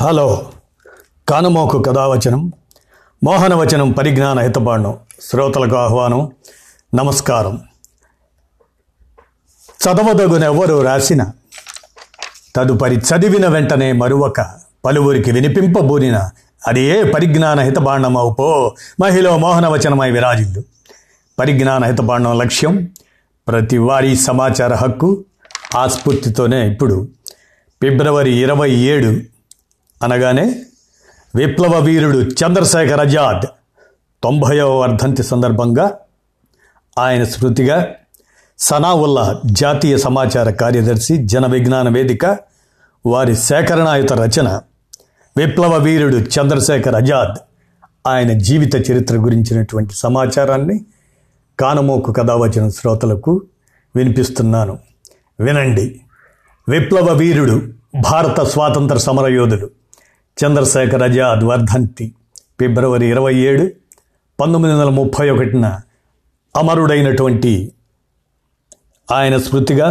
Hello కానమోకు కథావచనం మోహనవచనం పరిజ్ఞాన హితబాండం శ్రోతలకు ఆహ్వానం. నమస్కారం. చదవదగునెవ్వరూ రాసిన తదుపరి చదివిన వెంటనే మరువక పలువురికి వినిపింపబూనిన అది ఏ పరిజ్ఞాన హితబాండమవు పో మహిళ మోహనవచనమై విరాజిల్లు. పరిజ్ఞాన హితబాండం లక్ష్యం ప్రతి వారి సమాచార హక్కు. ఆ స్ఫూర్తితోనే ఇప్పుడు ఫిబ్రవరి 27 అనగానే విప్లవ వీరుడు చంద్రశేఖర్ ఆజాద్ 90వ వర్ధంతి సందర్భంగా ఆయన స్మృతిగా సనావుల్లా జాతీయ సమాచార కార్యదర్శి జన విజ్ఞాన వేదిక వారి సేకరణాయుత రచన విప్లవ వీరుడు చంద్రశేఖర్ ఆజాద్ ఆయన జీవిత చరిత్ర గురించినటువంటి సమాచారాన్ని కానమోకు కథావచన శ్రోతలకు వినిపిస్తున్నాను. వినండి. విప్లవ వీరుడు భారత స్వాతంత్ర సమరయోధుడు చంద్రశేఖర్ ఆజాద్ వర్ధంతి ఫిబ్రవరి 27 1931 అమరుడైనటువంటి ఆయన స్మృతిగా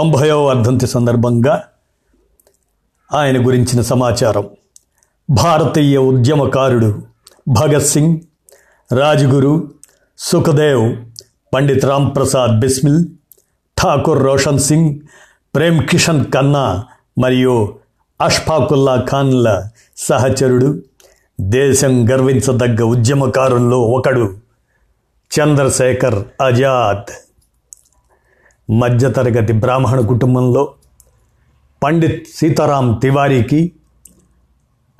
90వ వర్ధంతి సందర్భంగా ఆయన గురించిన సమాచారం. భారతీయ ఉద్యమకారుడు భగత్ సింగ్, రాజ్గురు, సుఖదేవ్, పండిత్ రామ్ ప్రసాద్ బిస్మిల్, ఠాకూర్ రోషన్ సింగ్, ప్రేమ్ కిషన్ కన్నా మరియు అష్ఫాకుల్లా ఖాన్ల సహచరుడు, దేశం గర్వించదగ్గ ఉద్యమకారుల్లో ఒకడు చంద్రశేఖర్ ఆజాద్. మధ్యతరగతి బ్రాహ్మణ కుటుంబంలో పండిత్ సీతారాం తివారీకి,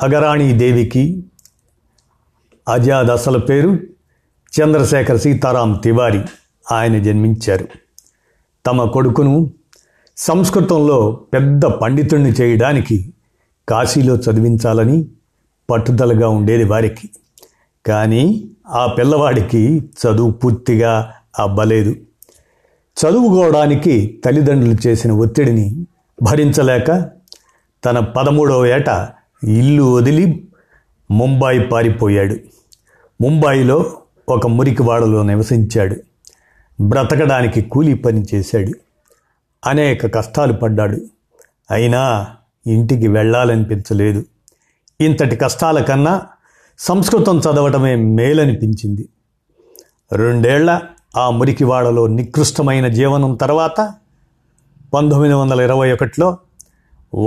అగరాణీదేవికి ఆజాద్ అసలు పేరు చంద్రశేఖర్ సీతారాం తివారీ, ఆయన జన్మించారు. తమ కొడుకును సంస్కృతంలో పెద్ద పండితుడిని చేయడానికి కాశీలో చదివించాలని పట్టుదలగా ఉండేది వారికి. కానీ ఆ పిల్లవాడికి చదువు పూర్తిగా అబ్బలేదు. చదువుకోవడానికి తల్లిదండ్రులు చేసిన ఒత్తిడిని భరించలేక తన 13వ ఏట ఇల్లు వదిలి ముంబాయి పారిపోయాడు. ముంబాయిలో ఒక మురికివాడలో నివసించాడు. బ్రతకడానికి కూలీ పని చేశాడు. అనేక కష్టాలు పడ్డాడు. అయినా ఇంటికి వెళ్ళాలనిపించలేదు. ఇంతటి కష్టాల కన్నా సంస్కృతం చదవటమే మేలనిపించింది. 2 ఏళ్ల ఆ మురికివాడలో నికృష్టమైన జీవనం తర్వాత 1921లో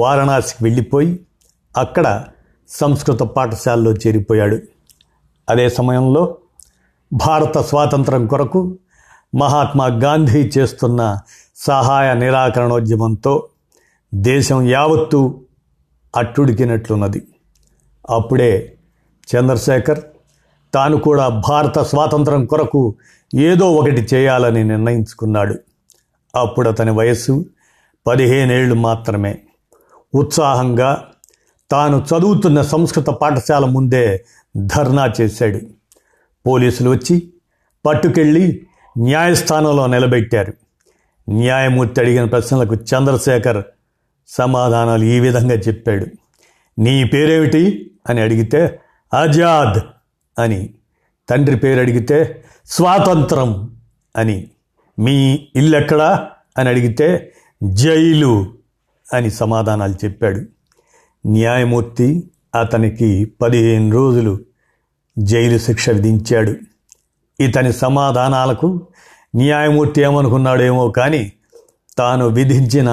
వారణాసికి వెళ్ళిపోయి అక్కడ సంస్కృత పాఠశాలలో చేరిపోయాడు. అదే సమయంలో భారత స్వాతంత్రం కొరకు మహాత్మా గాంధీ చేస్తున్న సహాయ నిరాకరణోద్యమంతో దేశం యావత్తూ అట్టుడికినట్లున్నది. అప్పుడే చంద్రశేఖర్ తాను కూడా భారత స్వాతంత్రం కొరకు ఏదో ఒకటి చేయాలని నిర్ణయించుకున్నాడు. అప్పుడు అతని వయస్సు 15 ఏళ్ళు మాత్రమే. ఉత్సాహంగా తాను చదువుతున్న సంస్కృత పాఠశాల ముందే ధర్నా చేశాడు. పోలీసులు వచ్చి పట్టుకెళ్ళి న్యాయస్థానంలో నిలబెట్టారు. న్యాయమూర్తి అడిగిన ప్రశ్నలకు చంద్రశేఖర్ సమాధానాలు ఈ విధంగా చెప్పాడు. నీ పేరేమిటి అని అడిగితే ఆజాద్ అని, తండ్రి పేరు అడిగితే స్వాతంత్రం అని, మీ ఇల్లెక్కడా అని అడిగితే జైలు అని సమాధానాలు చెప్పాడు. న్యాయమూర్తి అతనికి 15 రోజులు జైలు శిక్ష విధించాడు. ఇతని సమాధానాలకు న్యాయమూర్తి ఏమనుకున్నాడేమో కానీ తాను విధించిన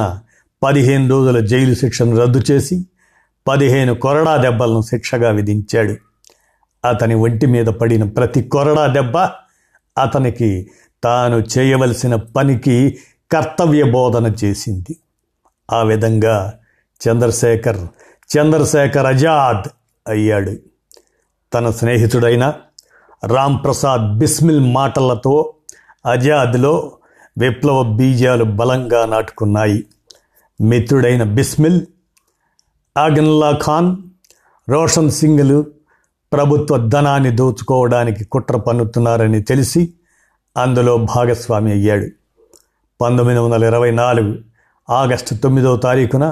15 రోజుల జైలు శిక్షను రద్దు చేసి 15 కొరడా దెబ్బలను శిక్షగా విధించాడు. అతని ఒంటి మీద పడిన ప్రతి కొరడా దెబ్బ అతనికి తాను చేయవలసిన పనికి కర్తవ్య బోధన చేసింది. ఆ విధంగా చంద్రశేఖర్ ఆజాద్ అయ్యాడు. తన స్నేహితుడైన రామ్ ప్రసాద్ బిస్మిల్ మాటలతో ఆజాద్లో విప్లవ బీజాలు బలంగా నాటుకున్నాయి. మిత్రుడైన బిస్మిల్, అగన్లా ఖాన్, రోషన్ సింగ్లు ప్రభుత్వ ధనాన్ని దోచుకోవడానికి కుట్ర పన్నుతున్నారని తెలిసి అందులో భాగస్వామి అయ్యాడు. 1924 ఆగస్టు 9వ తారీఖున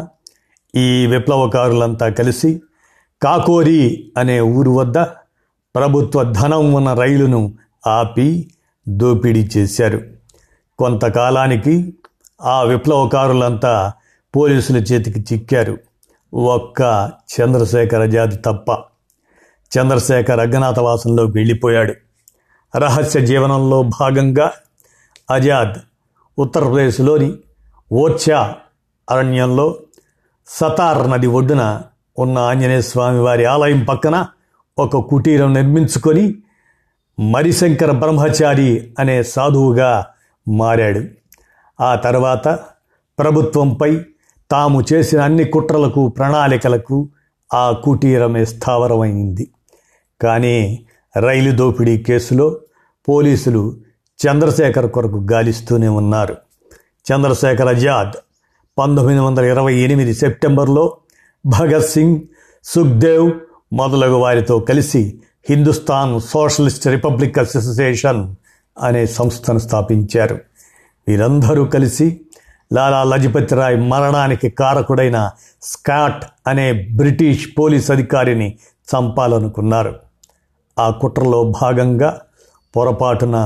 ఈ విప్లవకారులంతా కలిసి కాకోరి అనే ఊరు వద్ద ప్రభుత్వ ధనం ఉన్న రైలును ఆపి దోపిడీ చేశారు. కొంతకాలానికి ఆ విప్లవకారులంతా పోలీసుల చేతికి చిక్కారు. ఒక్క చంద్రశేఖర్ ఆజాద్ తప్ప. చంద్రశేఖర్ అజ్ఞాతవాసంలోకి వెళ్ళిపోయాడు. రహస్య జీవనంలో భాగంగా ఆజాద్ ఉత్తరప్రదేశ్లోని ఓర్చా అరణ్యంలో సతార్ నది ఒడ్డున ఉన్న ఆంజనేయ స్వామి వారి ఆలయం పక్కన ఒక కుటీరం నిర్మించుకొని మరిశంకర బ్రహ్మచారి అనే సాధువుగా మారాడు. ఆ తర్వాత ప్రభుత్వంపై తాము చేసిన అన్ని కుట్రలకు, ప్రణాళికలకు ఆ కుటీరమే స్థావరమైంది. కానీ రైలు దోపిడీ కేసులో పోలీసులు చంద్రశేఖర్ కొరకు గాలిస్తూనే ఉన్నారు. చంద్రశేఖర్ ఆజాద్ 1928 సెప్టెంబర్లో భగత్ సింగ్, సుఖ్దేవ్ మొదలగు వారితో కలిసి హిందుస్థాన్ సోషలిస్ట్ రిపబ్లిక్ అసోసియేషన్ అనే సంస్థను స్థాపించారు. వీరందరూ కలిసి లాలా లజపత్ రాయ్ మరణానికి కారకుడైన స్కాట్ అనే బ్రిటిష్ పోలీస్ అధికారిని చంపాలనుకున్నారు. ఆ కుట్రలో భాగంగా పొరపాటున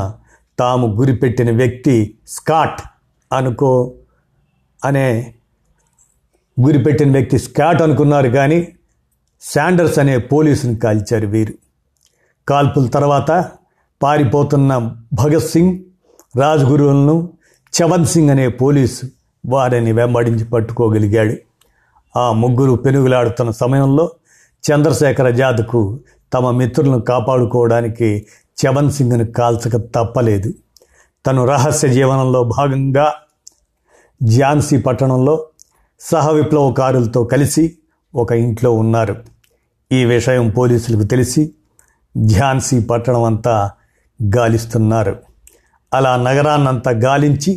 తాము గురిపెట్టిన వ్యక్తి స్కాట్ అనుకున్నారు కానీ శాండర్స్ అనే పోలీసుని కాల్చారు వీరు. కాల్పుల తర్వాత పారిపోతున్న భగత్ సింగ్, రాజ్గురువులను చవన్ సింగ్ అనే పోలీసు వారిని వెంబడించి పట్టుకోగలిగాడు. ఆ ముగ్గురు పెనుగులాడుతున్న సమయంలో చంద్రశేఖర్ ఆజాద్కు తమ మిత్రులను కాపాడుకోవడానికి చవన్ సింగ్ను కాల్చక తప్పలేదు. తను రహస్య జీవనంలో భాగంగా ఝాన్సీ పట్టణంలో సహ విప్లవకారులతో కలిసి ఒక ఇంట్లో ఉన్నారు. ఈ విషయం పోలీసులకు తెలిసి ఝాన్సీ పట్టణం అంతా గాలిస్తున్నారు. అలా నగరాన్నంతా గాలించి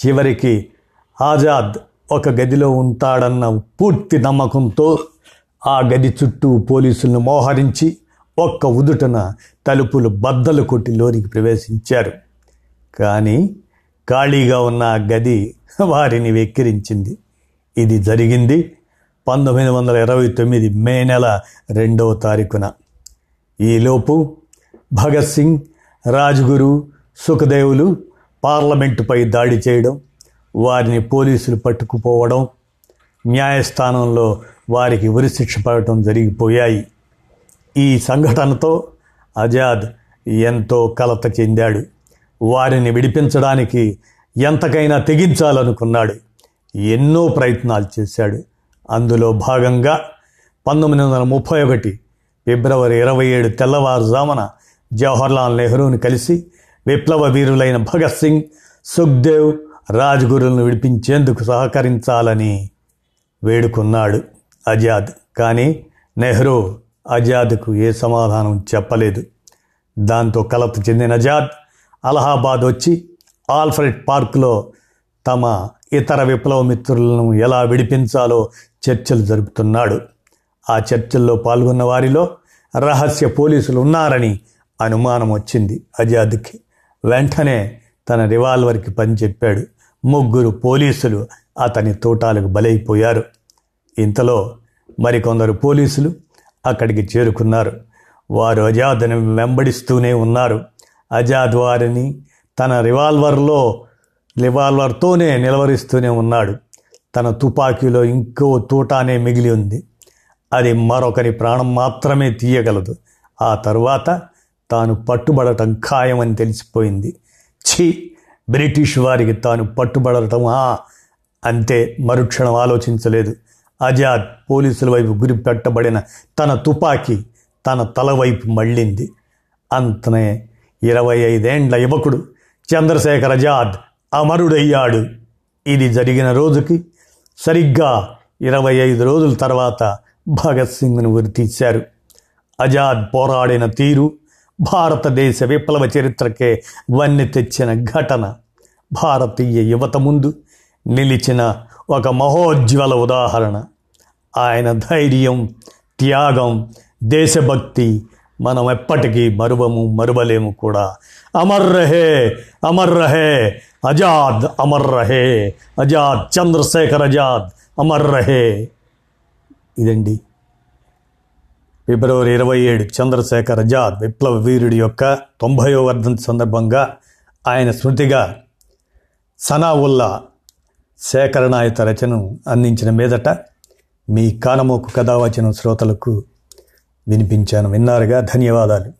చివరికి ఆజాద్ ఒక గదిలో ఉంటాడన్న పూర్తి నమ్మకంతో ఆ గది చుట్టూ పోలీసులను మోహరించి ఒక్క ఉదుటన తలుపులు బద్దలు కొట్టి లోనికి ప్రవేశించారు. కానీ ఖాళీగా ఉన్న ఆ గది వారిని వెక్కిరించింది. ఇది జరిగింది 1929 మే 2వ తారీఖున. ఈలోపు భగత్ సింగ్, రాజ్గురు, సుఖదేవులు పార్లమెంటుపై దాడి చేయడం, వారిని పోలీసులు పట్టుకుపోవడం, న్యాయస్థానంలో వారికి ఉరిశిక్ష పడటం జరిగిపోయాయి. ఈ సంఘటనతో ఆజాద్ ఎంతో కలత చెందాడు. వారిని విడిపించడానికి ఎంతకైనా తెగించాలనుకున్నాడు. ఎన్నో ప్రయత్నాలు చేశాడు. అందులో భాగంగా 1931 ఫిబ్రవరి 27 తెల్లవారుజామున జవహర్లాల్ నెహ్రూని కలిసి విప్లవ వీరులైన భగత్ సింగ్, సుఖ్దేవ్, రాజ్గురులను విడిపించేందుకు సహకరించాలని వేడుకున్నాడు ఆజాద్. కానీ నెహ్రూ ఆజాద్కు ఏ సమాధానం చెప్పలేదు. దాంతో కలత చెందిన ఆజాద్ అలహాబాద్ వచ్చి ఆల్ఫ్రెడ్ పార్క్లో తమ ఇతర విప్లవ మిత్రులను ఎలా విడిపించాలో చర్చలు జరుపుతున్నాడు. ఆ చర్చల్లో పాల్గొన్న వారిలో రహస్య పోలీసులు ఉన్నారని అనుమానం వచ్చింది ఆజాద్కి. వెంటనే తన రివాల్వర్కి పని చెప్పాడు. ముగ్గురు పోలీసులు అతని తోటాలకు బలైపోయారు. ఇంతలో మరికొందరు పోలీసులు అక్కడికి చేరుకున్నారు. వారు ఆజాద్ని వెంబడిస్తూనే ఉన్నారు. ఆజాద్ వారిని తన రివాల్వర్తోనే నిలవరిస్తూనే ఉన్నాడు. తన తుపాకీలో ఇంకో తూటానే మిగిలి ఉంది. అది మరొకరి ప్రాణం మాత్రమే తీయగలదు. ఆ తర్వాత తాను పట్టుబడటం ఖాయమని తెలిసిపోయింది. బ్రిటిష్ వారికి తాను పట్టుబడటమా? అంతే. మరుక్షణం ఆలోచించలేదు ఆజాద్. పోలీసుల వైపు గురి పెట్టబడిన తన తుపాకీ తన తల వైపు మళ్ళింది. అంతనే 25 ఏండ్ల యువకుడు చంద్రశేఖర్ ఆజాద్ అమరుడయ్యాడు. ఇది జరిగిన రోజుకి సరిగ్గా 25 రోజుల తర్వాత భగత్ సింగ్ను ఉరితీశారు. ఆజాద్ పోరాడిన తీరు భారతదేశ విప్లవ చరిత్రకే వన్నె తెచ్చిన ఘటన. భారతీయ యువత ముందు నిలిచిన ఒక మహోజ్వల ఉదాహరణ. ఆయన ధైర్యం, త్యాగం, దేశభక్తి మనం ఎప్పటికీ మరువలేము కూడా. అమర్ రహే, అమర్ రహే ఆజాద్, అమర్ రహే ఆజాద్, చంద్రశేఖర్ ఆజాద్ అమర్ రహే. ఇదండి ఫిబ్రవరి 27 చంద్రశేఖర్ ఆజాద్ విప్లవ వీరుడి యొక్క 90వ వర్ధంతి సందర్భంగా ఆయన స్మృతిగా సనావుల్లా సేకరణాయుత రచనను అందించిన మీదట మీ కానమోకు కథ వచ్చిన శ్రోతలకు వినిపించాను. విన్నారుగా, ధన్యవాదాలు.